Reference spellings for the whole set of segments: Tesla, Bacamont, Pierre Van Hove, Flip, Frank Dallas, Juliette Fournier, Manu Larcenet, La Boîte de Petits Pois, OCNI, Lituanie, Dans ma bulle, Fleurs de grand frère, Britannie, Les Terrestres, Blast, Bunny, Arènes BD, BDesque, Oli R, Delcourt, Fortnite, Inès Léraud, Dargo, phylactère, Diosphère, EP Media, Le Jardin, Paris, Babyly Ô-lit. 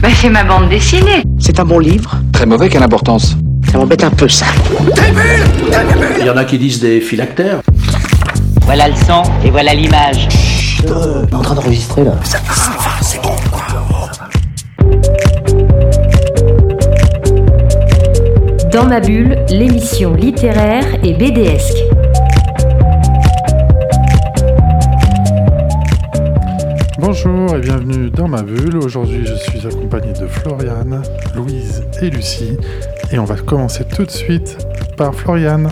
Bah c'est ma bande dessinée. C'est un bon livre. Très mauvais, quelle importance. Ça m'embête un peu ça. Des bulles, des bulles. Il y en a qui disent des phylactères. Voilà le son et voilà l'image. On est en train d'enregistrer là. Ça va, c'est bon. Dans ma bulle, l'émission littéraire et BDesque. Bonjour et bienvenue dans ma bulle. Aujourd'hui, je suis accompagnée de Floriane, Louise et Lucie. Et on va commencer tout de suite par Floriane.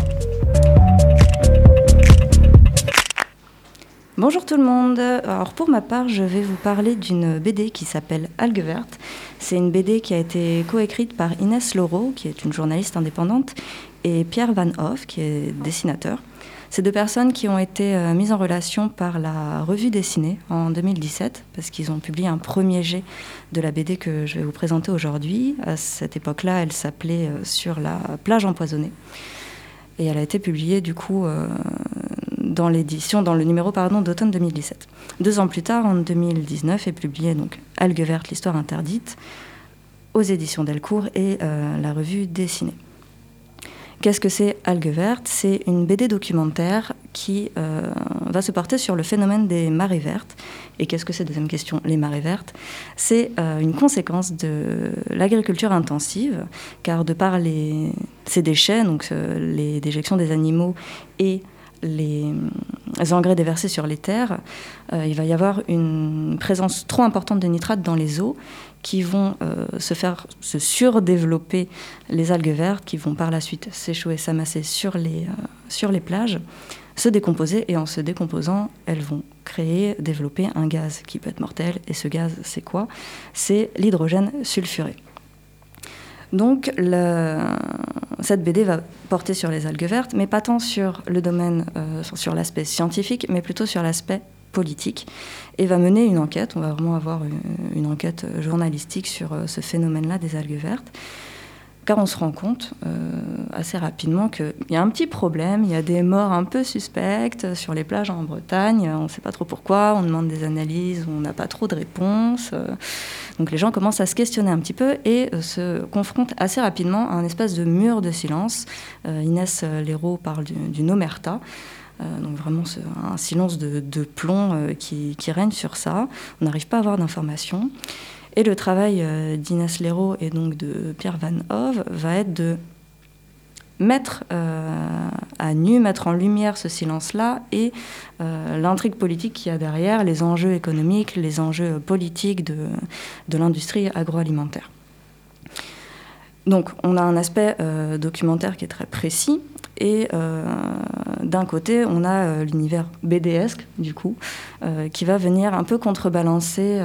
Bonjour tout le monde. Alors pour ma part, je vais vous parler d'une BD qui s'appelle Algues Vertes. C'est une BD qui a été coécrite par Inès Loro, qui est une journaliste indépendante, et Pierre Van Hove, qui est dessinateur. Ces deux personnes qui ont été mises en relation par la revue dessinée en 2017, parce qu'ils ont publié un premier jet de la BD que je vais vous présenter aujourd'hui. À cette époque-là, elle s'appelait « Sur la plage empoisonnée ». Et elle a été publiée du coup dans le numéro d'automne 2017. 2 ans plus tard, en 2019, est publiée donc Algues Vertes, l'histoire interdite, aux éditions Delcourt et la revue dessinée. Qu'est-ce que c'est Algues Vertes ? C'est une BD documentaire qui va se porter sur le phénomène des marées vertes. Et qu'est-ce que c'est, deuxième question, les marées vertes ? C'est une conséquence de l'agriculture intensive, car de par ces déchets, donc les déjections des animaux et les engrais déversés sur les terres, il va y avoir une présence trop importante de nitrates dans les eaux qui vont se surdévelopper les algues vertes qui vont par la suite s'échouer, s'amasser sur les plages, se décomposer, et en se décomposant, elles vont développer un gaz qui peut être mortel. Et ce gaz, c'est quoi ? C'est l'hydrogène sulfuré. Donc, cette BD va porter sur les algues vertes, mais pas tant sur le domaine, sur l'aspect scientifique, mais plutôt sur l'aspect politique, et va mener une enquête. On va vraiment avoir une enquête journalistique sur ce phénomène-là des algues vertes, car on se rend compte assez rapidement qu'il y a un petit problème, il y a des morts un peu suspectes sur les plages en Bretagne, on ne sait pas trop pourquoi, on demande des analyses, on n'a pas trop de réponses. Donc les gens commencent à se questionner un petit peu et se confrontent assez rapidement à un espèce de mur de silence. Inès Léraud parle d'une omerta, donc vraiment un silence de plomb qui règne sur ça. On n'arrive pas à avoir d'informations. Et le travail d'Inès Léraud et donc de Pierre Van Hove va être de mettre à nu, mettre en lumière ce silence-là et l'intrigue politique qu'il y a derrière, les enjeux économiques, les enjeux politiques de l'industrie agroalimentaire. Donc on a un aspect documentaire qui est très précis. Et d'un côté, on a l'univers BDesque, du coup, qui va venir un peu contrebalancer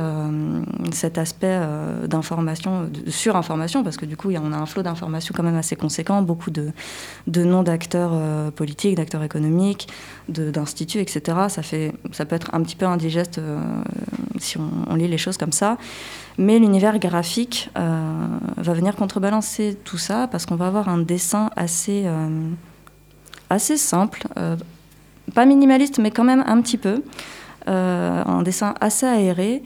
cet aspect d'information, de surinformation, parce que du coup, on a un flot d'informations quand même assez conséquent, beaucoup de noms d'acteurs politiques, d'acteurs économiques, d'instituts, etc. Ça peut être un petit peu indigeste si on lit les choses comme ça. Mais l'univers graphique va venir contrebalancer tout ça, parce qu'on va avoir un dessin assez simple, pas minimaliste mais quand même un petit peu, un dessin assez aéré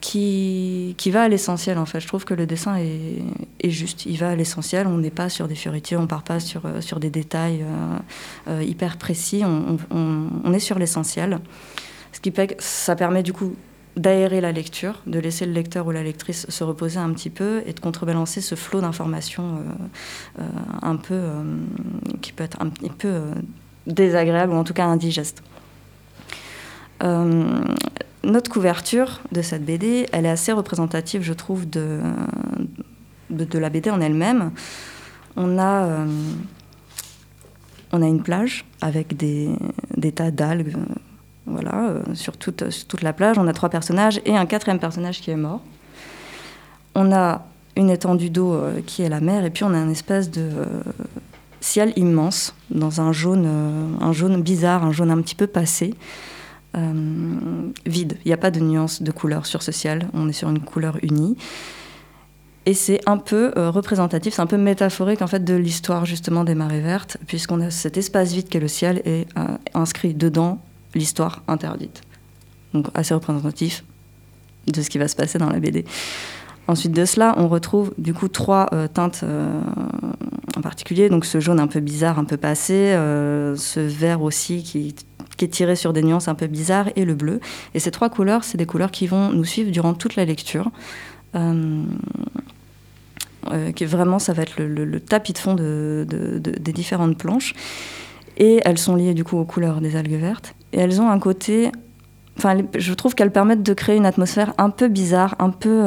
qui va à l'essentiel en fait. Je trouve que le dessin est juste, il va à l'essentiel, on n'est pas sur des fioritures, on ne part pas sur des détails hyper précis, on est sur l'essentiel. Ce qui ça permet du coup d'aérer la lecture, de laisser le lecteur ou la lectrice se reposer un petit peu et de contrebalancer ce flot d'informations un peu qui peut être un petit peu désagréable ou en tout cas indigeste. Notre couverture de cette BD, elle est assez représentative, je trouve, de la BD en elle-même. On a une plage avec des tas d'algues. Voilà, sur toute la plage, on a 3 personnages et un 4e personnage qui est mort. On a une étendue d'eau qui est la mer, et puis on a une espèce de ciel immense, dans un jaune bizarre, un jaune un petit peu passé, vide. Il n'y a pas de nuance de couleur sur ce ciel, on est sur une couleur unie. Et c'est un peu représentatif, c'est un peu métaphorique en fait de l'histoire justement des marées vertes, puisqu'on a cet espace vide qu'est le ciel et inscrit dedans l'histoire interdite. Donc assez représentatif de ce qui va se passer dans la BD. Ensuite de cela, on retrouve du coup trois teintes en particulier, donc ce jaune un peu bizarre, un peu passé, ce vert aussi qui est tiré sur des nuances un peu bizarres, et le bleu. Et ces trois couleurs, c'est des couleurs qui vont nous suivre durant toute la lecture. Qui vraiment, ça va être le tapis de fond des différentes planches. Et elles sont liées du coup aux couleurs des algues vertes. Et elles ont un côté... Enfin, je trouve qu'elles permettent de créer une atmosphère un peu bizarre, un peu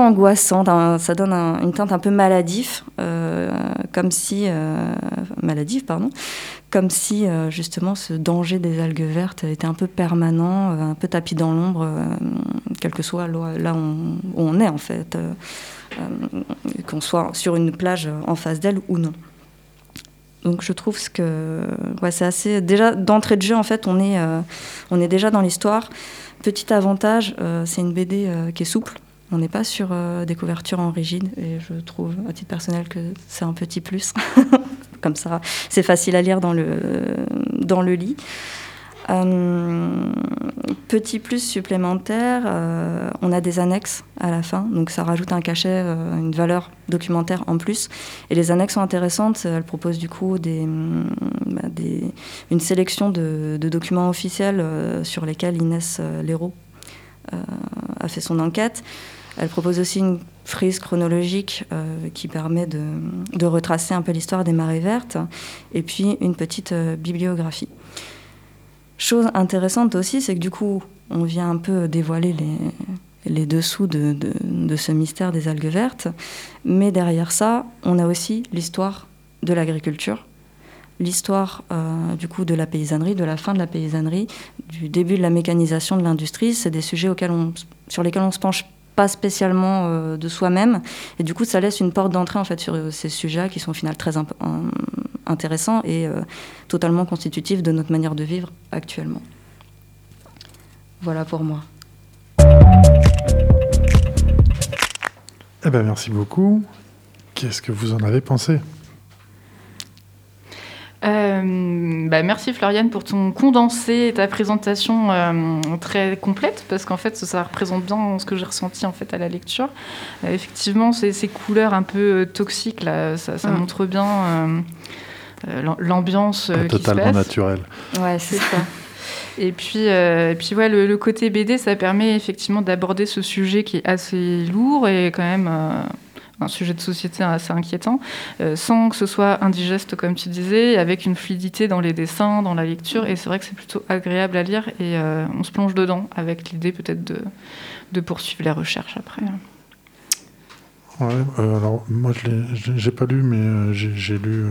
angoissante. Ça donne une teinte un peu maladif, comme si justement ce danger des algues vertes était un peu permanent, un peu tapis dans l'ombre, quel que soit là où on est en fait, qu'on soit sur une plage en face d'elle ou non. Donc je trouve que c'est assez... Déjà, d'entrée de jeu, en fait, on est déjà dans l'histoire. Petit avantage, c'est une BD qui est souple. On n'est pas sur des couvertures en rigide. Et je trouve, à titre personnel, que c'est un petit plus. Comme ça, c'est facile à lire dans le lit. Petit plus supplémentaire, on a des annexes à la fin, donc ça rajoute un cachet, une valeur documentaire en plus. Et les annexes sont intéressantes, elles proposent du coup une sélection de documents officiels sur lesquels Inès Léraud a fait son enquête. Elle propose aussi une frise chronologique qui permet de retracer un peu l'histoire des marées vertes, et puis une petite bibliographie. Chose intéressante aussi, c'est que du coup, on vient un peu dévoiler les dessous de ce mystère des algues vertes. Mais derrière ça, on a aussi l'histoire de l'agriculture, l'histoire du coup de la paysannerie, de la fin de la paysannerie, du début de la mécanisation de l'industrie. C'est des sujets sur lesquels on ne se penche pas spécialement de soi-même. Et du coup, ça laisse une porte d'entrée en fait, sur ces sujets qui sont au final très intéressant et totalement constitutif de notre manière de vivre actuellement. Voilà pour moi. Eh bien, merci beaucoup. Qu'est-ce que vous en avez pensé ? Merci Floriane pour ton condensé et ta présentation très complète, parce qu'en fait ça représente bien ce que j'ai ressenti en fait à la lecture. Effectivement, ces couleurs un peu toxiques là, ça montre bien l'ambiance qui se passe. Totalement naturelle. Ouais, c'est ça. Et puis ouais, le côté BD, ça permet effectivement d'aborder ce sujet qui est assez lourd et quand même un sujet de société assez inquiétant, sans que ce soit indigeste, comme tu disais, avec une fluidité dans les dessins, dans la lecture. Et c'est vrai que c'est plutôt agréable à lire et on se plonge dedans, avec l'idée peut-être de poursuivre les recherches après. Ouais, alors moi, j'ai pas lu, mais j'ai lu...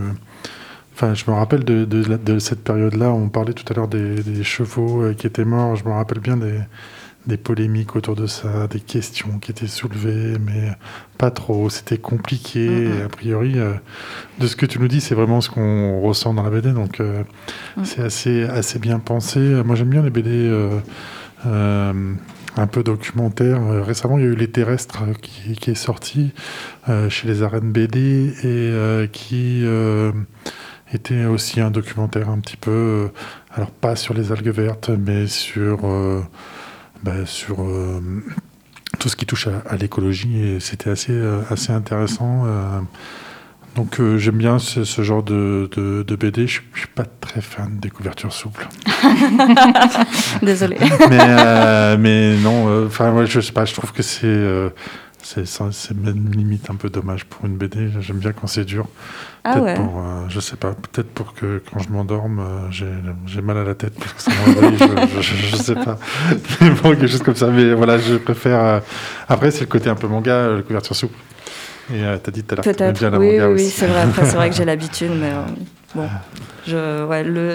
Enfin, je me rappelle de cette période-là. On parlait tout à l'heure des chevaux qui étaient morts. Je me rappelle bien des polémiques autour de ça, des questions qui étaient soulevées, mais pas trop, c'était compliqué. Mm-hmm. Et a priori, de ce que tu nous dis, c'est vraiment ce qu'on ressent dans la BD, donc c'est assez bien pensé. Moi, j'aime bien les BD un peu documentaires. Récemment, il y a eu Les Terrestres qui est sorti chez les Arènes BD, et qui était aussi un documentaire un petit peu, alors pas sur les algues vertes, mais sur tout ce qui touche à l'écologie, et c'était assez intéressant. Donc j'aime bien ce genre de BD. Je ne suis pas très fan des couvertures souples. Désolée. Mais non, moi, je sais pas, je trouve que c'est même limite un peu dommage pour une BD. J'aime bien quand c'est dur. Ah peut-être ouais. Je sais pas, peut-être pour que quand je m'endorme, j'ai mal à la tête parce que ça me réveille, je sais pas. Mais bon, quelque chose comme ça. Mais voilà, je préfère. Après, c'est le côté un peu manga, la couverture souple. Et t'as dit tout à l'heure que t'aimes bien la manga aussi. Oui, c'est vrai. Après, c'est vrai que j'ai l'habitude, mais bon.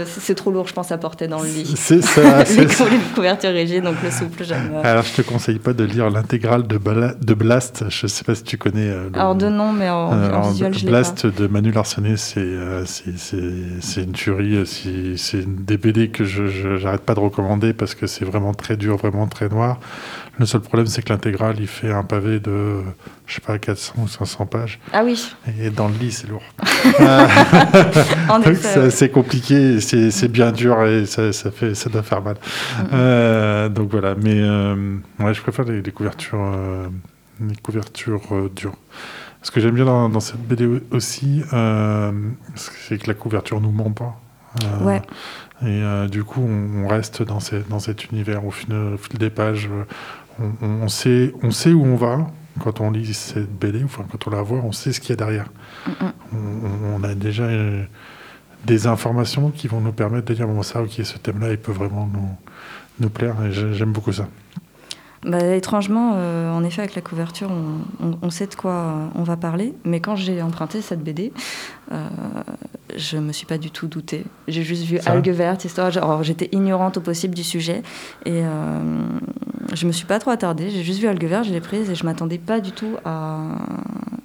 C'est trop lourd, je pense, à porter dans le lit. C'est ça. Couverture rigide, donc le souple, j'aime. Alors, je te conseille pas de lire l'intégrale de Blast. Je sais pas si tu connais. Alors, de nom, mais en visuel, je l'ai pas. Blast de Manu Larcenet, c'est une tuerie. C'est des BD que j'arrête pas de recommander parce que c'est vraiment très dur, vraiment très noir. Le seul problème, c'est que l'intégrale, il fait un pavé de, je sais pas, 400 ou 500 pages. Ah oui. Et dans le lit, c'est lourd. En effet. c'est compliqué, c'est bien dur et ça doit faire mal. Donc voilà, mais ouais, je préfère les couvertures dures. Ce que j'aime bien dans cette BD aussi, c'est que la couverture nous ment pas. Ouais. Et du coup, on reste dans cet univers au fil des pages. On sait où on va quand on lit cette BD, enfin quand on la voit, on sait ce qu'il y a derrière. On a déjà des informations qui vont nous permettre de dire bon ça, ok, ce thème-là, il peut vraiment nous plaire. Et j'aime beaucoup ça. Bah, étrangement, en effet, avec la couverture, on sait de quoi on va parler. Mais quand j'ai emprunté cette BD, je me suis pas du tout doutée. J'ai juste vu Algues Vertes, histoire. Alors, j'étais ignorante au possible du sujet et je me suis pas trop attardée. J'ai juste vu Algues Vertes, je l'ai prise et je m'attendais pas du tout à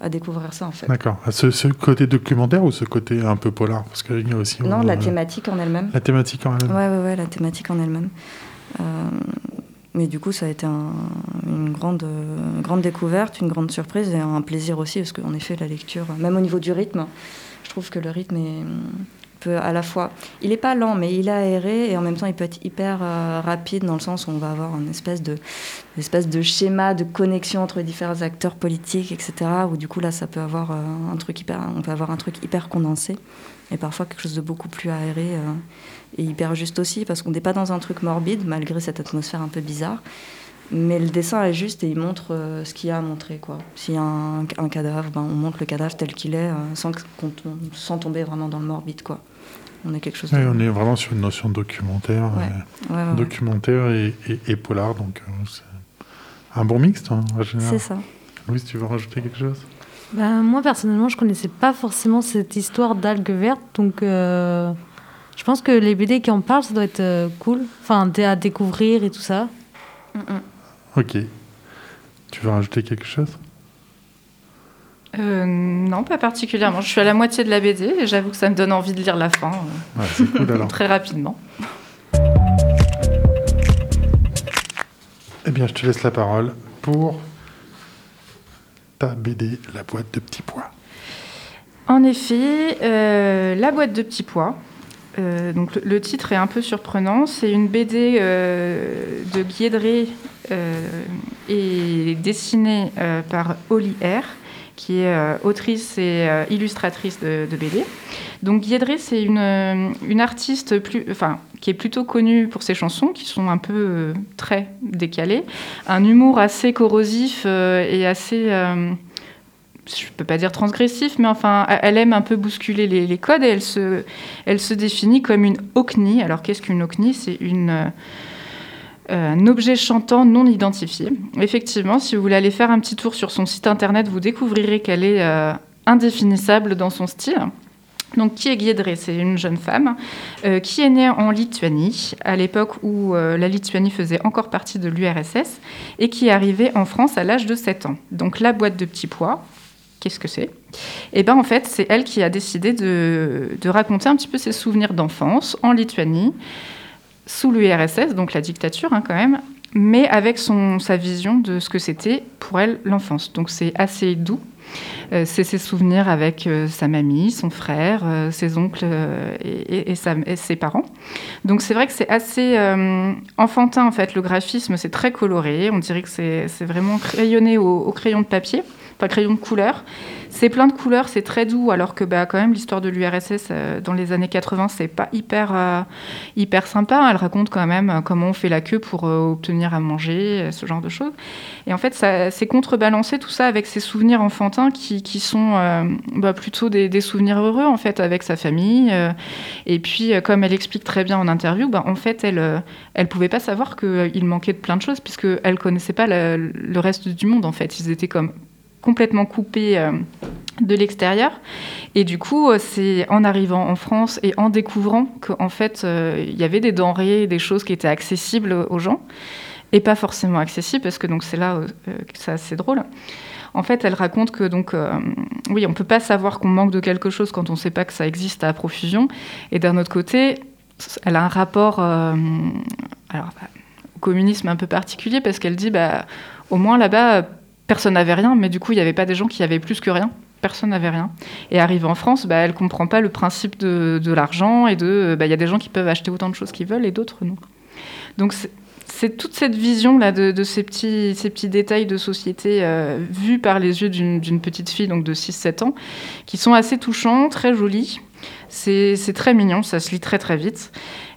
découvrir ça en fait. D'accord. Ce côté documentaire ou ce côté un peu polar, parce qu'il y a aussi. Non, la thématique en elle-même. La thématique en elle-même. Ouais, la thématique en elle-même. Mais du coup, ça a été une grande découverte, une grande surprise et un plaisir aussi, parce qu'en effet, la lecture, même au niveau du rythme, je trouve que le rythme peut à la fois... Il n'est pas lent, mais il est aéré et en même temps, il peut être hyper rapide dans le sens où on va avoir une espèce de schéma de connexion entre différents acteurs politiques, etc. Où du coup, là, ça peut avoir un truc hyper condensé et parfois quelque chose de beaucoup plus aéré... Et hyper juste aussi, parce qu'on n'est pas dans un truc morbide, malgré cette atmosphère un peu bizarre. Mais le dessin est juste et il montre ce qu'il y a à montrer, quoi. S'il y a un cadavre, ben on montre le cadavre tel qu'il est, sans tomber vraiment dans le morbide, quoi. On est quelque chose. On est vraiment sur une notion documentaire, documentaire et polar, donc c'est un bon mix, toi, en général. C'est ça. Louise, tu veux rajouter quelque chose ? Ben, moi, personnellement, je ne connaissais pas forcément cette histoire d'algues vertes, donc... Je pense que les BD qui en parlent, ça doit être cool. Enfin, à découvrir et tout ça. Ok. Tu veux rajouter quelque chose ? Non, pas particulièrement. Je suis à la moitié de la BD et j'avoue que ça me donne envie de lire la fin. Ouais, c'est cool, alors. Très rapidement. Eh bien, je te laisse la parole pour ta BD, La Boîte de Petits Pois. En effet, La Boîte de Petits Pois... donc le titre est un peu surprenant. C'est une BD de Guédré et dessinée par Oli R, qui est autrice et illustratrice de BD. Donc Guédré, c'est une artiste qui est plutôt connue pour ses chansons, qui sont un peu très décalées, un humour assez corrosif et assez... je ne peux pas dire transgressif, mais enfin, elle aime un peu bousculer les codes et elle se définit comme une OCNI. Alors, qu'est-ce qu'une OCNI ? C'est un objet chantant non identifié. Effectivement, si vous voulez aller faire un petit tour sur son site internet, vous découvrirez qu'elle est indéfinissable dans son style. Donc, qui est Guédré ? C'est une jeune femme qui est née en Lituanie, à l'époque où la Lituanie faisait encore partie de l'URSS, et qui est arrivée en France à l'âge de 7 ans. Donc, la boîte de petits pois... Qu'est-ce que c'est ? Eh bien, en fait, c'est elle qui a décidé de raconter un petit peu ses souvenirs d'enfance en Lituanie, sous l'URSS, donc la dictature quand même, mais avec sa vision de ce que c'était pour elle l'enfance. Donc, c'est assez doux. C'est ses souvenirs avec sa mamie, son frère, ses oncles et ses parents. Donc c'est vrai que c'est assez enfantin en fait. Le graphisme, c'est très coloré. On dirait que c'est vraiment crayonné au crayon de papier, enfin crayon de couleur. C'est plein de couleurs, c'est très doux. Alors que quand même l'histoire de l'URSS dans les années 80, c'est pas hyper sympa. Elle raconte quand même comment on fait la queue pour obtenir à manger, ce genre de choses. Et en fait, ça, c'est contrebalancé tout ça avec ses souvenirs enfantins. Qui sont plutôt des souvenirs heureux en fait avec sa famille et puis comme elle explique très bien en interview, en fait elle pouvait pas savoir qu'il manquait de plein de choses puisque elle connaissait pas le reste du monde en fait, ils étaient comme complètement coupés de l'extérieur et du coup c'est en arrivant en France et en découvrant qu'en fait il y avait des denrées, des choses qui étaient accessibles aux gens et pas forcément accessibles parce que donc c'est là que c'est assez drôle. En fait, elle raconte que on ne peut pas savoir qu'on manque de quelque chose quand on ne sait pas que ça existe à profusion. Et d'un autre côté, elle a un rapport au communisme un peu particulier parce qu'elle dit au moins là-bas, personne n'avait rien, mais du coup, il n'y avait pas des gens qui avaient plus que rien. personne n'avait rien. Et arrivée en France, bah, elle ne comprend pas le principe de l'argent et de, bah, y a des gens qui peuvent acheter autant de choses qu'ils veulent et d'autres non. Donc c'est toute cette vision-là de ces petits détails de société vus par les yeux d'une petite fille donc de 6-7 ans, qui sont assez touchants, très jolis. C'est très mignon, ça se lit très très vite.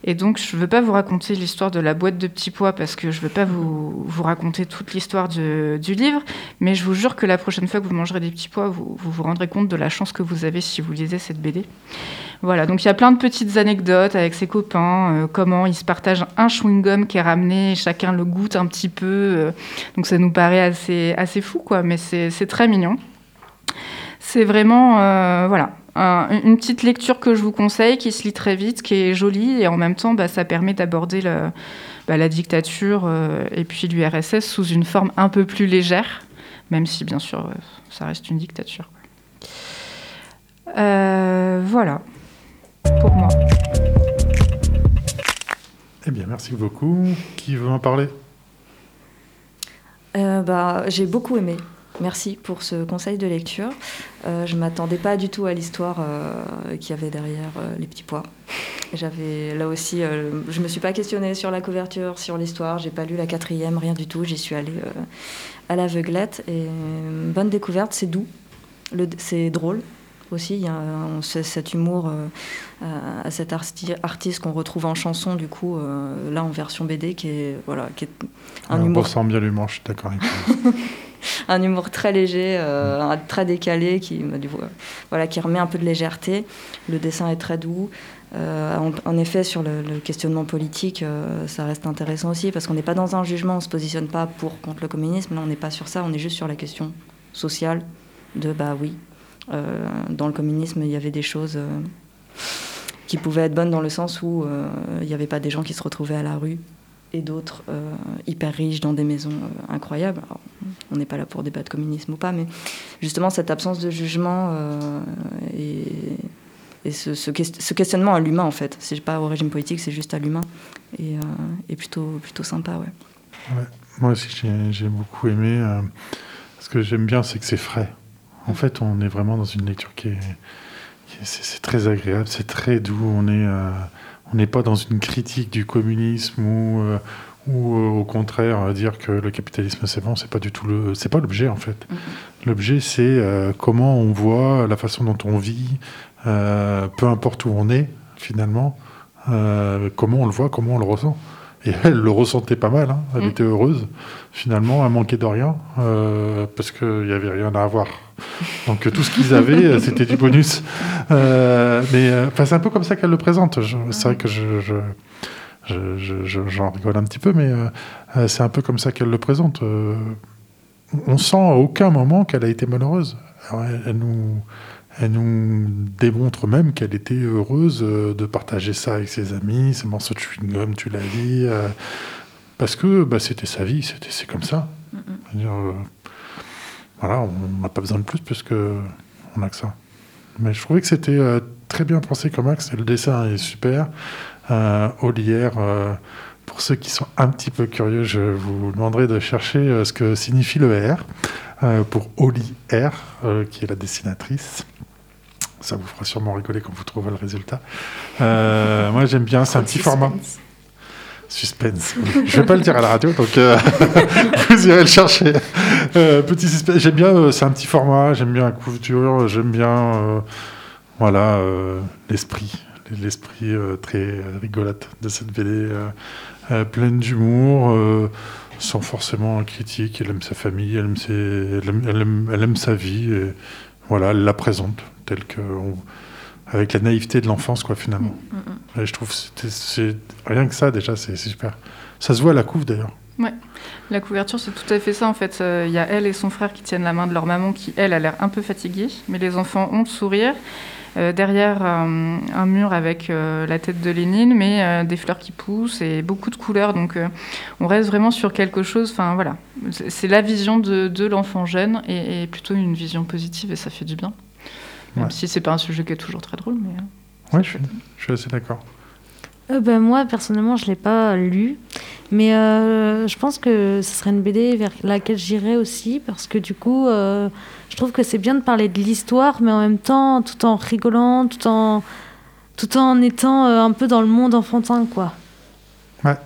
Et donc je ne veux pas vous raconter l'histoire de La Boîte de Petits Pois parce que je ne veux pas vous raconter toute l'histoire du livre, mais je vous jure que la prochaine fois que vous mangerez des petits pois, vous vous rendrez compte de la chance que vous avez si vous lisez cette BD. Voilà, donc il y a plein de petites anecdotes avec ses copains, comment ils se partagent un chewing-gum qui est ramené, chacun le goûte un petit peu, donc ça nous paraît assez fou, quoi, mais c'est très mignon. C'est vraiment, voilà, une petite lecture que je vous conseille, qui se lit très vite, qui est jolie, et en même temps, bah, ça permet d'aborder la dictature et puis l'URSS sous une forme un peu plus légère, même si, bien sûr, ça reste une dictature. Voilà, pour moi. Eh bien, merci beaucoup. Qui veut en parler ? J'ai beaucoup aimé. Merci pour ce conseil de lecture. Je ne m'attendais pas du tout à l'histoire qu'il y avait derrière les petits pois. Là aussi, je ne me suis pas questionnée sur la couverture, sur l'histoire. Je n'ai pas lu la quatrième, rien du tout. J'y suis allée à l'aveuglette. Et bonne découverte, c'est doux. C'est drôle aussi. Il y a cet humour à cet artiste qu'on retrouve en chanson, du coup, là en version BD, qui est un humour. On ressent bien l'humour, je suis d'accord avec toi. Un humour très léger, très décalé, qui remet un peu de légèreté. Le dessin est très doux. En effet, sur le questionnement politique, ça reste intéressant aussi, parce qu'on n'est pas dans un jugement, on ne se positionne pas pour contre le communisme. Là, on n'est pas sur ça, on est juste sur la question sociale de, bah oui, dans le communisme, il y avait des choses qui pouvaient être bonnes dans le sens où il n'y avait pas des gens qui se retrouvaient à la rue, et d'autres hyper riches dans des maisons incroyables. Alors, on n'est pas là pour débattre de communisme ou pas, mais justement cette absence de jugement et ce questionnement à l'humain, en fait. C'est pas au régime politique, c'est juste à l'humain. Et plutôt sympa, ouais. Ouais. Moi aussi, j'ai beaucoup aimé. Ce que j'aime bien, c'est que c'est frais. En fait, on est vraiment dans une lecture c'est très agréable, c'est très doux, on n'est pas dans une critique du communisme ou au contraire dire que le capitalisme c'est bon, c'est pas l'objet en fait. Mm-hmm. L'objet c'est comment on voit, la façon dont on vit, peu importe où on est finalement, comment on le voit, comment on le ressent. Et elle le ressentait pas mal, hein. Elle était heureuse finalement, elle manquait de rien parce qu'il n'y avait rien à avoir. Donc tout ce qu'ils avaient, c'était du bonus. Mais c'est un peu comme ça qu'elle le présente. C'est vrai que j'en rigole un petit peu, mais c'est un peu comme ça qu'elle le présente. On sent à aucun moment qu'elle a été malheureuse. Alors, elle nous démontre même qu'elle était heureuse de partager ça avec ses amis, ses morceaux de chewing-gum, tu l'as dit, parce que bah, c'était sa vie, c'est comme ça. C'est-à-dire, voilà, on n'a pas besoin de plus parce qu'on a que ça. Mais je trouvais que c'était très bien pensé comme axe. Le dessin est super. Oli R, pour ceux qui sont un petit peu curieux, je vous demanderai de chercher ce que signifie le R pour Oli R, qui est la dessinatrice. Ça vous fera sûrement rigoler quand vous trouverez le résultat. Moi, j'aime bien. C'est un petit format. Suspense. Je vais pas le dire à la radio, donc vous irez le chercher. Petit suspense. J'aime bien. C'est un petit format. J'aime bien la couverture. J'aime bien, voilà, l'esprit très rigolote de cette BD, pleine d'humour, sans forcément critique. Elle aime sa famille, elle aime sa vie. Et, voilà, elle la présente telle que. Avec la naïveté de l'enfance, quoi, finalement. Mmh. Et je trouve que rien que ça, déjà, c'est super. Ça se voit à la couve, d'ailleurs. Ouais. La couverture, c'est tout à fait ça, en fait. Il y a elle et son frère qui tiennent la main de leur maman, qui, elle, a l'air un peu fatiguée, mais les enfants ont le sourire. Derrière un mur avec la tête de Lénine, mais des fleurs qui poussent et beaucoup de couleurs. Donc, on reste vraiment sur quelque chose. Enfin, voilà. C'est la vision de l'enfant jeune et plutôt une vision positive, et ça fait du bien. Même si c'est pas un sujet qui est toujours très drôle, mais. Oui, je suis assez d'accord. Moi personnellement, je l'ai pas lu, Mais je pense que ce serait une BD vers laquelle j'irais aussi, parce que du coup, je trouve que c'est bien de parler de l'histoire, mais en même temps, tout en rigolant, tout en étant un peu dans le monde enfantin, quoi. Ouais.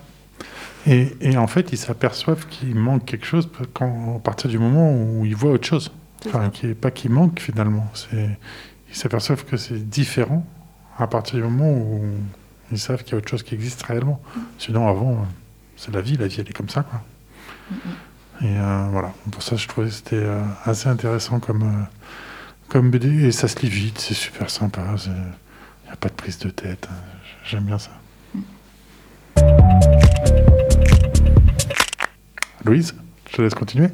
Et en fait, ils s'aperçoivent qu'il manque quelque chose à partir du moment où ils voient autre chose. Enfin, pas qu'il manque, finalement. Ils s'aperçoivent que c'est différent à partir du moment où ils savent qu'il y a autre chose qui existe réellement. Sinon, avant, c'est la vie, elle est comme ça, quoi. Et voilà. Pour ça, je trouvais que c'était assez intéressant comme BD. Et ça se lit vite, c'est super sympa. Il n'y a pas de prise de tête. J'aime bien ça. Louise, je te laisse continuer.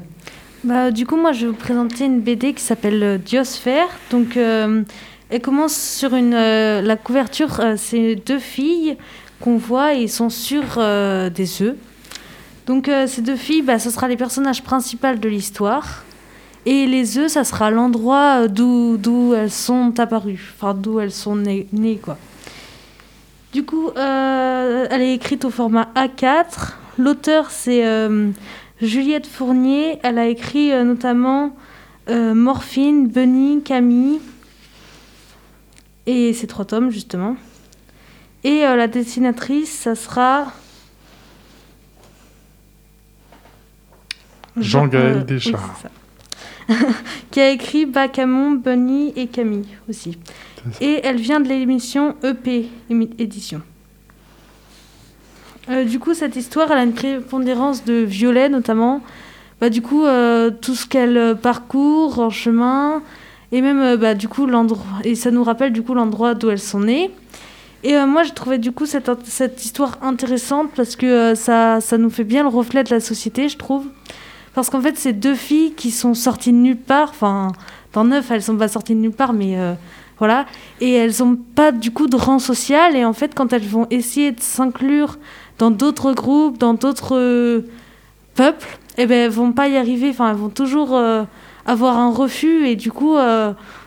Du coup, moi, je vais vous présenter une BD qui s'appelle Diosphère. Donc, elle commence sur la couverture, c'est deux filles qu'on voit et ils sont sur des œufs. Donc, ces deux filles, ce sera les personnages principaux de l'histoire. Et les œufs, ça sera l'endroit d'où elles sont apparues, enfin, d'où elles sont nées, quoi. Du coup, elle est écrite au format A4. L'auteur, c'est Juliette Fournier. Elle a écrit notamment Morphine, Bunny, Camille. Et ces trois tomes, justement. Et la dessinatrice, ça sera... Jean-Gaël Deschaux. Oui, qui a écrit Bacamont, Bunny et Camille aussi. Et elle vient de l'émission EP Édition. Du coup, cette histoire, elle a une prépondérance de violet, notamment. Du coup, tout ce qu'elle parcourt en chemin, et même, du coup, l'endroit... Et ça nous rappelle, du coup, l'endroit d'où elles sont nées. Et moi, je trouvais, du coup, cette histoire intéressante, parce que ça nous fait bien le reflet de la société, je trouve. Parce qu'en fait, c'est deux filles qui sont sorties de nulle part. Enfin, dans neuf, elles ne sont pas sorties de nulle part, mais... voilà, et elles n'ont pas du coup de rang social, et en fait quand elles vont essayer de s'inclure dans d'autres groupes, dans d'autres peuples, eh ben, elles vont pas y arriver, enfin, elles vont toujours avoir un refus, et du coup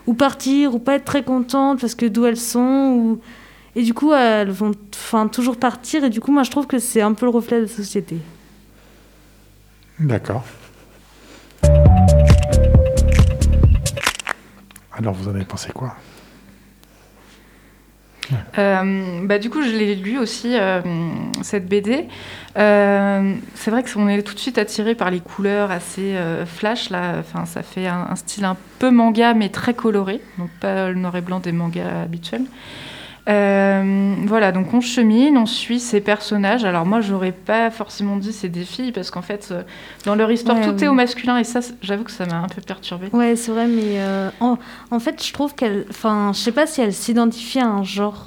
ou partir, ou pas être très contentes parce que d'où elles sont, ou... et du coup elles vont toujours partir, et du coup moi je trouve que c'est un peu le reflet de la société. D'accord. Alors vous en avez pensé quoi ? Du coup, je l'ai lu aussi, cette BD. C'est vrai qu'on est tout de suite attiré par les couleurs assez flash, là. Enfin, ça fait un style un peu manga, mais très coloré. Donc, pas le noir et blanc des mangas habituels. Voilà, donc on chemine, on suit ces personnages. Alors moi, j'aurais pas forcément dit c'est des filles, parce qu'en fait, dans leur histoire, est au masculin, et ça, j'avoue que ça m'a un peu perturbée. Ouais, c'est vrai, mais en fait, je trouve qu'elles... Enfin, je sais pas si elles s'identifient à un genre.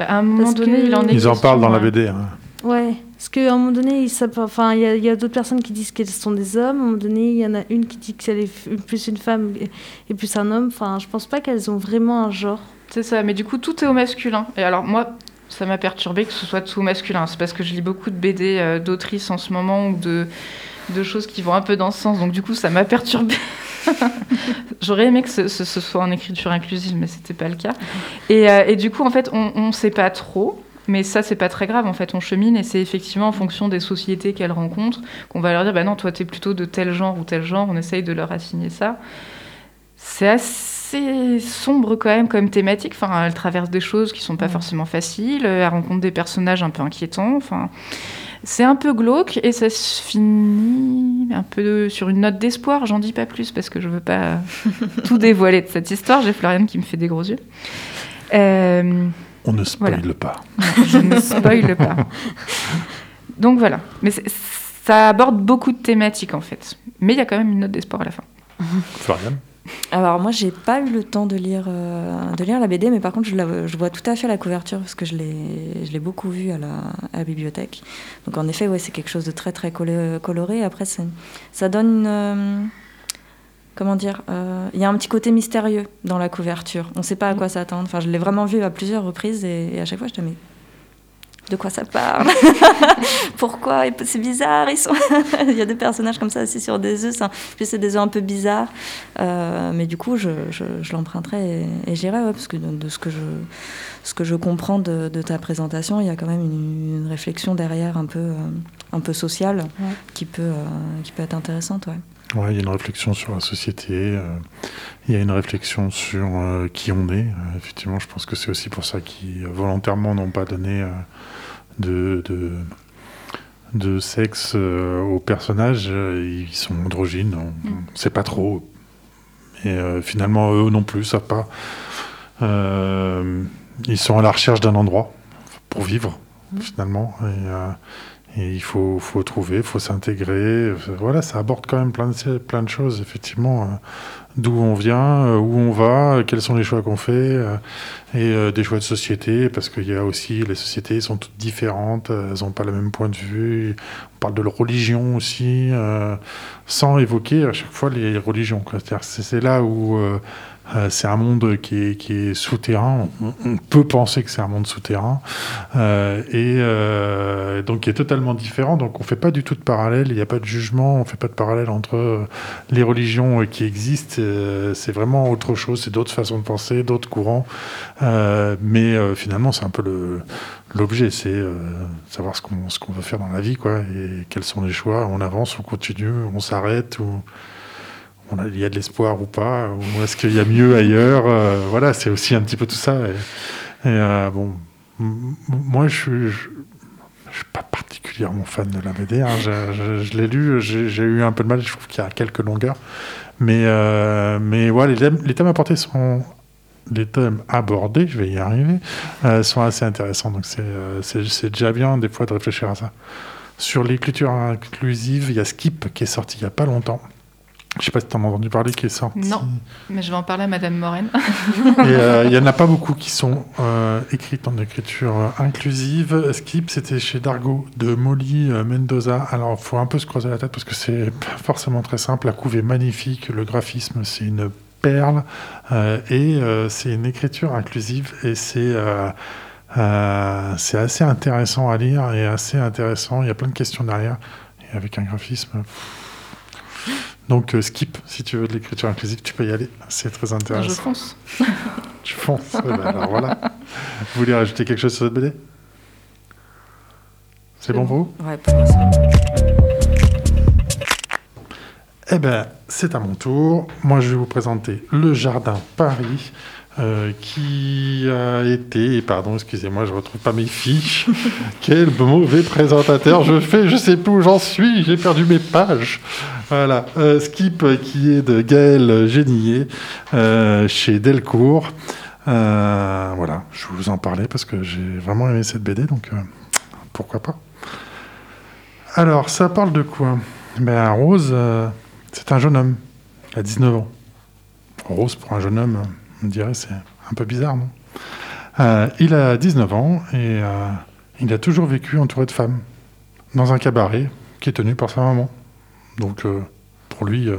À un moment donné, il en est... Ils en parlent dans la BD. Hein. Ouais, parce qu'à un moment donné, il y a d'autres personnes qui disent qu'elles sont des hommes. À un moment donné, il y en a une qui dit qu'elle est plus une femme et plus un homme. Enfin, je pense pas qu'elles ont vraiment un genre. C'est ça, mais du coup, tout est au masculin. Et alors, moi, ça m'a perturbée que ce soit tout au masculin. C'est parce que je lis beaucoup de BD d'autrices en ce moment, ou de choses qui vont un peu dans ce sens. Donc, du coup, ça m'a perturbée. J'aurais aimé que ce soit en écriture inclusive, mais c'était pas le cas. Et du coup, en fait, on sait pas trop. Mais ça, c'est pas très grave. En fait, on chemine, et c'est effectivement en fonction des sociétés qu'elles rencontrent qu'on va leur dire « Bah non, toi, t'es plutôt de tel genre ou tel genre. » On essaye de leur assigner ça. C'est assez sombre quand même comme thématique. Enfin, elle traverse des choses qui sont pas forcément faciles. Elle rencontre des personnages un peu inquiétants. Enfin, c'est un peu glauque, et ça se finit un peu sur une note d'espoir. J'en dis pas plus parce que je veux pas tout dévoiler de cette histoire. J'ai Floriane qui me fait des gros yeux. On ne spoile pas. Non, je ne spoile pas. Donc voilà. Mais ça aborde beaucoup de thématiques en fait. Mais il y a quand même une note d'espoir à la fin. Floriane ? Alors moi, j'ai pas eu le temps de lire la BD, mais par contre, je vois tout à fait la couverture, parce que je l'ai beaucoup vue à la bibliothèque. Donc en effet, ouais, c'est quelque chose de très très coloré. Après, ça donne comment dire, y a un petit côté mystérieux dans la couverture. On ne sait pas à quoi s'attendre. Enfin, je l'ai vraiment vu à plusieurs reprises, et à chaque fois, je te mets... De quoi ça parle ? Pourquoi ? C'est bizarre, il y a des personnages comme ça assis sur des œufs. Puis c'est des œufs un peu bizarres. Mais du coup, je l'emprunterai et j'irai, ouais, parce que de ce que je comprends de ta présentation, il y a quand même une réflexion derrière un peu un peu sociale, ouais, qui peut être intéressante. Ouais. Ouais, il y a une réflexion sur la société, il y a une réflexion sur qui on est. Effectivement, je pense que c'est aussi pour ça qu'ils volontairement n'ont pas donné de sexe aux personnages. Ils sont androgynes, on sait pas trop. Et finalement, eux non plus, savent pas. Ils sont à la recherche d'un endroit pour vivre, finalement. Et il faut trouver, il faut s'intégrer. Voilà, ça aborde quand même plein de choses, effectivement. D'où on vient, où on va, quels sont les choix qu'on fait, et des choix de société, parce qu'il y a aussi, les sociétés sont toutes différentes, elles n'ont pas le même point de vue. On parle de la religion aussi, sans évoquer à chaque fois les religions. C'est-à-dire, c'est là où c'est un monde qui est souterrain. On peut penser que c'est un monde souterrain, et donc qui est totalement différent. Donc on fait pas du tout de parallèle, il n'y a pas de jugement, on fait pas de parallèle entre les religions qui existent. C'est vraiment autre chose, c'est d'autres façons de penser, d'autres courants, mais finalement c'est un peu l'objet, c'est savoir ce qu'on veut faire dans la vie, quoi, et quels sont les choix. On avance, on continue, on s'arrête, ou il y a de l'espoir ou pas, ou est-ce qu'il y a mieux ailleurs, voilà, c'est aussi un petit peu tout ça. Et bon, moi je suis pas particulièrement fan de la BD, hein. Je l'ai lu, j'ai eu un peu de mal, je trouve qu'il y a quelques longueurs, mais voilà, les thèmes apportés sont, les thèmes abordés, je vais y arriver, sont assez intéressants, donc c'est déjà bien des fois de réfléchir à ça. Sur l'écriture inclusive, il y a Skip qui est sorti il y a pas longtemps. Je ne sais pas si tu en as entendu parler, qui est sorti. Non, mais je vais en parler à Madame Morène. Il n'y en a pas beaucoup qui sont écrites en écriture inclusive. Skip, c'était chez Dargo, de Molly Mendoza. Alors, il faut un peu se creuser la tête parce que c'est pas forcément très simple. La couve est magnifique, le graphisme, c'est une perle. Et c'est une écriture inclusive et c'est assez intéressant à lire et assez intéressant. Il y a plein de questions derrière. Et avec un graphisme... Donc, Skip, si tu veux de l'écriture inclusive, tu peux y aller. C'est très intéressant. Je fonce. Tu fonces. Ouais, bah, alors voilà. Vous voulez rajouter quelque chose sur cette BD ? C'est bon pour vous ? Ouais, pour moi, c'est bon. Eh bien, c'est à mon tour. Moi, je vais vous présenter Le Jardin Paris, qui a été... Pardon, excusez-moi, je ne retrouve pas mes fiches. Quel mauvais présentateur je fais. Je ne sais plus où j'en suis. J'ai perdu mes pages. Voilà. Skip, qui est de Gaëlle Geniez, chez Delcourt. Voilà, je vous en parlais parce que j'ai vraiment aimé cette BD, donc pourquoi pas. Alors, ça parle de quoi ? Ben, Rose, c'est un jeune homme à 19 ans. Rose, pour un jeune homme... On dirait c'est un peu bizarre, non ? Il a 19 ans et il a toujours vécu entouré de femmes, dans un cabaret qui est tenu par sa maman. Donc pour lui,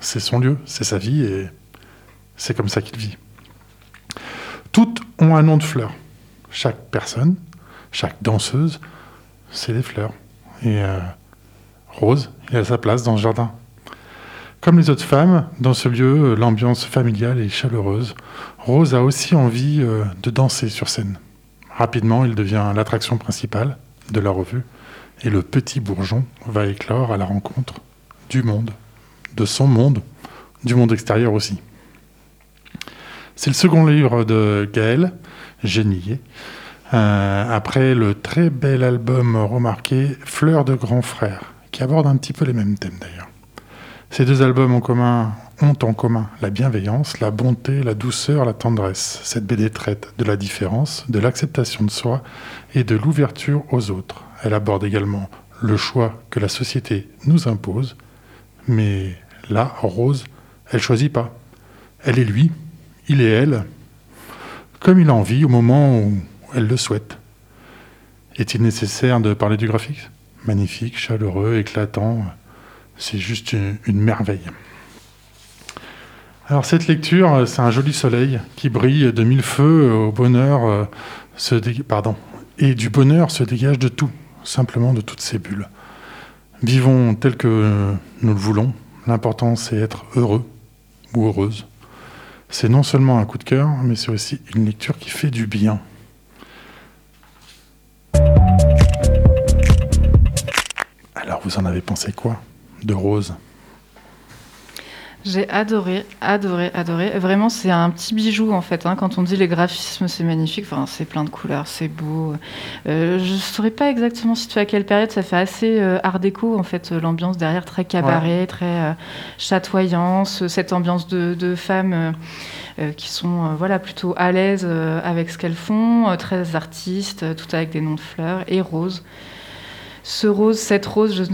c'est son lieu, c'est sa vie et c'est comme ça qu'il vit. Toutes ont un nom de fleurs. Chaque personne, chaque danseuse, c'est des fleurs. Et Rose, il a sa place dans le jardin. Comme les autres femmes, dans ce lieu, l'ambiance familiale est chaleureuse. Rose a aussi envie de danser sur scène. Rapidement, il devient l'attraction principale de la revue et le petit bourgeon va éclore à la rencontre du monde, de son monde, du monde extérieur aussi. C'est le second livre de Gaëlle Geniez, après le très bel album remarqué Fleurs de grand frère, qui aborde un petit peu les mêmes thèmes d'ailleurs. Ces deux albums ont en commun la bienveillance, la bonté, la douceur, la tendresse. Cette BD traite de la différence, de l'acceptation de soi et de l'ouverture aux autres. Elle aborde également le choix que la société nous impose. Mais là, Rose, elle ne choisit pas. Elle est lui, il est elle, comme il en vit au moment où elle le souhaite. Est-il nécessaire de parler du graphique ? Magnifique, chaleureux, éclatant... C'est juste une merveille. Alors cette lecture, c'est un joli soleil qui brille de mille feux au bonheur, et du bonheur se dégage de tout, simplement de toutes ces bulles. Vivons tel que nous le voulons. L'important, c'est être heureux ou heureuse. C'est non seulement un coup de cœur, mais c'est aussi une lecture qui fait du bien. vous en avez pensé quoi de Rose ? J'ai adoré. Vraiment, c'est un petit bijou, en fait. Hein. Quand on dit les graphismes, c'est magnifique. Enfin, c'est plein de couleurs, c'est beau. Je ne saurais pas exactement situer à quelle période. Ça fait assez art déco, en fait, l'ambiance derrière, très cabaret, ouais. Très chatoyance. Cette ambiance de femmes qui sont voilà, plutôt à l'aise avec ce qu'elles font. Très artistes, tout avec des noms de fleurs. Et rose. Ce rose, cette rose, je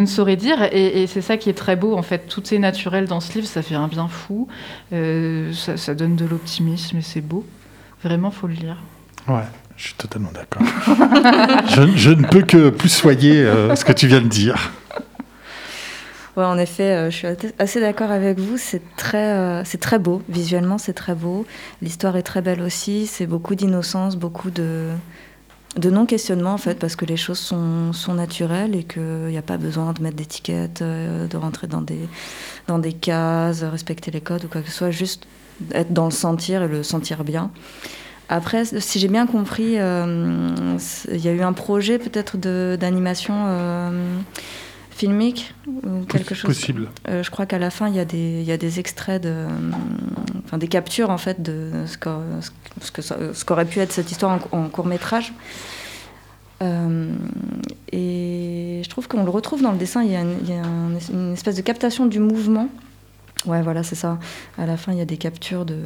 ne saurais dire. Et c'est ça qui est très beau, en fait. Tout est naturel dans ce livre, ça fait un bien fou. Ça donne de l'optimisme et c'est beau. Vraiment, il faut le lire. Ouais, je suis totalement d'accord. je ne peux que poussoyer ce que tu viens de dire. Ouais, en effet, je suis assez d'accord avec vous. C'est très beau. Visuellement, c'est très beau. L'histoire est très belle aussi. C'est beaucoup d'innocence, beaucoup de non-questionnement, en fait, parce que les choses sont naturelles et qu'il n'y a pas besoin de mettre d'étiquettes, de rentrer dans des cases, respecter les codes ou quoi que ce soit, juste être dans le sentir et le sentir bien. Après, si j'ai bien compris, il y a eu un projet peut-être d'animation filmique ou quelque chose. Possible. Je crois qu'à la fin, il y a des extraits de... Enfin, des captures, en fait, de ce qu'aurait pu être cette histoire en court-métrage. Et je trouve qu'on le retrouve dans le dessin. Il y a une espèce de captation du mouvement. Ouais, voilà, c'est ça. À la fin, il y a des captures de...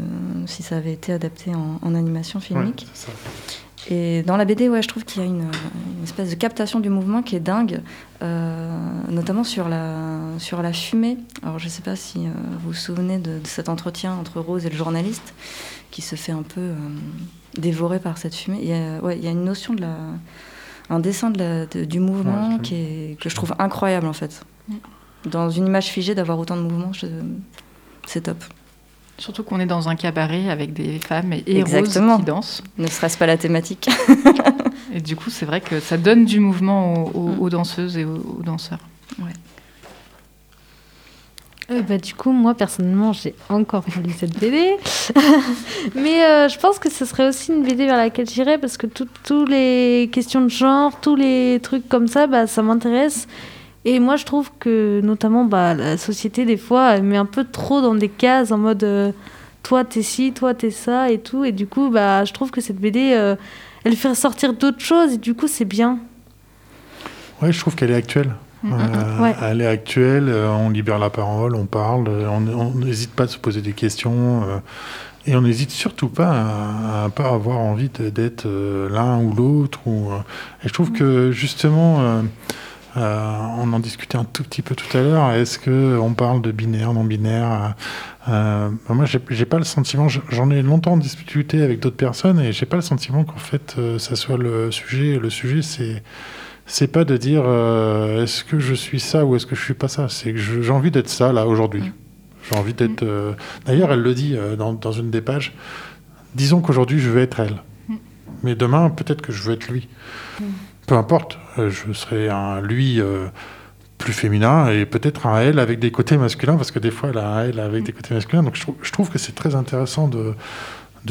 Si ça avait été adapté en animation filmique. Ouais, c'est ça. Et dans la BD, ouais, je trouve qu'il y a une espèce de captation du mouvement qui est dingue, notamment sur la fumée. Alors, je ne sais pas si vous vous souvenez de cet entretien entre Rose et le journaliste qui se fait un peu dévorer par cette fumée. Il y a une notion un dessin du mouvement, ouais, que je trouve incroyable, en fait. Dans une image figée, d'avoir autant de mouvements, c'est top. Surtout qu'on est dans un cabaret avec des femmes et Exactement. Roses qui dansent. Ne serait-ce pas la thématique. Et du coup, c'est vrai que ça donne du mouvement aux danseuses et aux danseurs. Ouais. Du coup, moi, personnellement, j'ai encore pas lu cette BD. Mais je pense que ce serait aussi une BD vers laquelle j'irais, parce que toutes les questions de genre, tous les trucs comme ça, ça m'intéresse. Et moi, je trouve que, notamment, la société, des fois, elle met un peu trop dans des cases, en mode « toi, t'es ci, toi, t'es ça », et tout. Et du coup, je trouve que cette BD, elle fait ressortir d'autres choses, et du coup, c'est bien. Ouais, je trouve qu'elle est actuelle. Ouais. Elle est actuelle, on libère la parole, on parle, on n'hésite pas à se poser des questions, et on n'hésite surtout pas à ne pas avoir envie d'être l'un ou l'autre. Et je trouve que, justement... on en discutait un tout petit peu tout à l'heure. Est-ce qu'on parle de binaire, non-binaire ? Moi, j'ai pas le sentiment. J'en ai longtemps discuté avec d'autres personnes et j'ai pas le sentiment qu'en fait, ça soit le sujet. Le sujet, c'est pas de dire est-ce que je suis ça ou est-ce que je suis pas ça. C'est que j'ai envie d'être ça là aujourd'hui. J'ai envie d'être. D'ailleurs, elle le dit dans une des pages. Disons qu'aujourd'hui, je veux être elle, mais demain, peut-être que je veux être lui. Peu importe, je serai un lui plus féminin et peut-être un elle avec des côtés masculins, parce que des fois, elle a un elle avec des côtés masculins. Donc, je trouve que c'est très intéressant de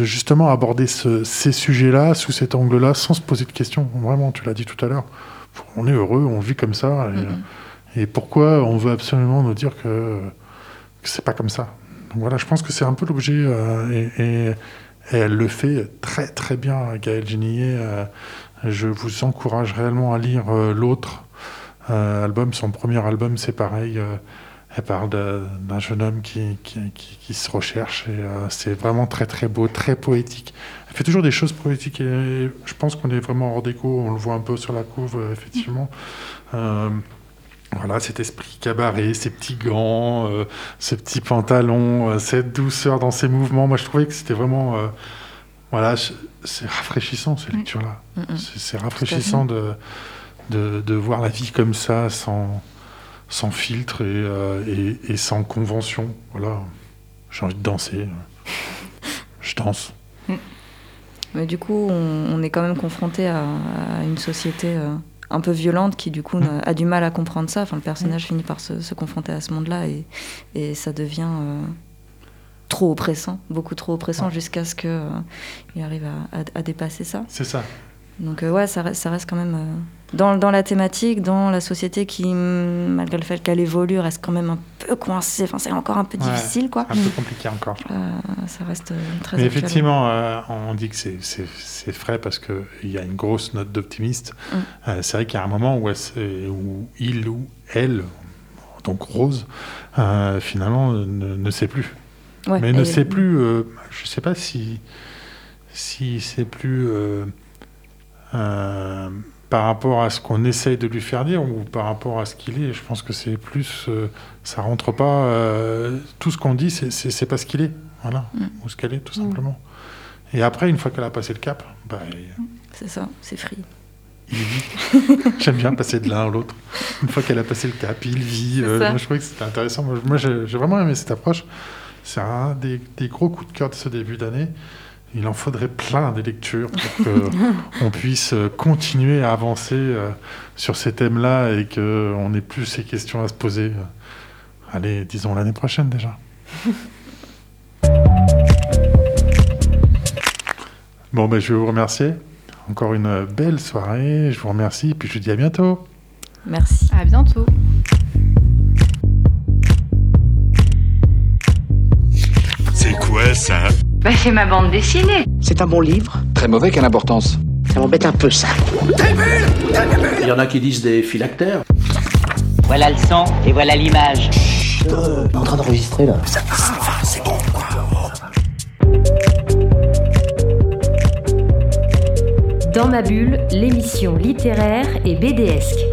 justement aborder ces sujets-là, sous cet angle-là, sans se poser de questions. Vraiment, tu l'as dit tout à l'heure. On est heureux, on vit comme ça. Et pourquoi on veut absolument nous dire que c'est pas comme ça ? Donc voilà, je pense que c'est un peu l'objet. Et elle le fait très, très bien, Gaëlle Geniez. Je vous encourage réellement à lire l'autre album, son premier album, c'est pareil. Elle parle d'un jeune homme qui se recherche et c'est vraiment très très beau, très poétique. Elle fait toujours des choses poétiques et je pense qu'on est vraiment hors déco, on le voit un peu sur la couve, effectivement. Voilà, cet esprit cabaret, ces petits gants, ces petits pantalons, cette douceur dans ses mouvements. Moi, je trouvais que c'était vraiment... Voilà, c'est rafraîchissant, ces lectures-là. C'est rafraîchissant de voir la vie comme ça, sans filtre et sans convention. Voilà, j'ai envie de danser. Je danse. Mais du coup, on est quand même confronté à une société un peu violente qui, du coup, a du mal à comprendre ça. Enfin, le personnage finit par se confronter à ce monde-là et ça devient... trop oppressant, beaucoup trop oppressant, ouais. Jusqu'à ce qu'il arrive à dépasser ça. C'est ça. Donc ouais, ça reste quand même dans la thématique, dans la société qui, malgré le fait qu'elle évolue, reste quand même un peu coincée. Enfin, c'est encore un peu difficile, quoi. Un peu compliqué encore. Ça reste très. Mais actuel. Effectivement, on dit que c'est frais parce que il y a une grosse note d'optimiste. Mm. C'est vrai qu'il y a un moment où il ou elle, donc Rose, finalement ne sait plus. Ouais, mais ne sait plus. Je sais pas si c'est plus. Par rapport à ce qu'on essaye de lui faire dire ou par rapport à ce qu'il est, je pense que c'est plus... ça rentre pas... tout ce qu'on dit, c'est pas ce qu'il est, voilà, ou ce qu'elle est, tout simplement. Et après, une fois qu'elle a passé le cap... Bah, c'est ça, c'est free. Il vit. J'aime bien passer de l'un à l'autre. Une fois qu'elle a passé le cap, il vit. Moi, je trouvais que c'était intéressant. Moi, j'ai vraiment aimé cette approche. C'est un des gros coups de cœur de ce début d'année. Il en faudrait plein des lectures pour qu'on puisse continuer à avancer sur ces thèmes-là et qu'on n'ait plus ces questions à se poser. Allez, disons l'année prochaine déjà. Bon, je vais vous remercier. Encore une belle soirée. Je vous remercie et puis je vous dis à bientôt. Merci. À bientôt. C'est quoi ça ? C'est ma bande dessinée. C'est un bon livre. Très mauvais, quelle importance. Ça m'embête un peu, ça. Des bulles ! Il y en a qui disent des phylactères. Voilà le son, et voilà l'image. Chut, on est en train d'enregistrer, là. Ça va, c'est bon. Dans ma bulle, l'émission littéraire et BDesque.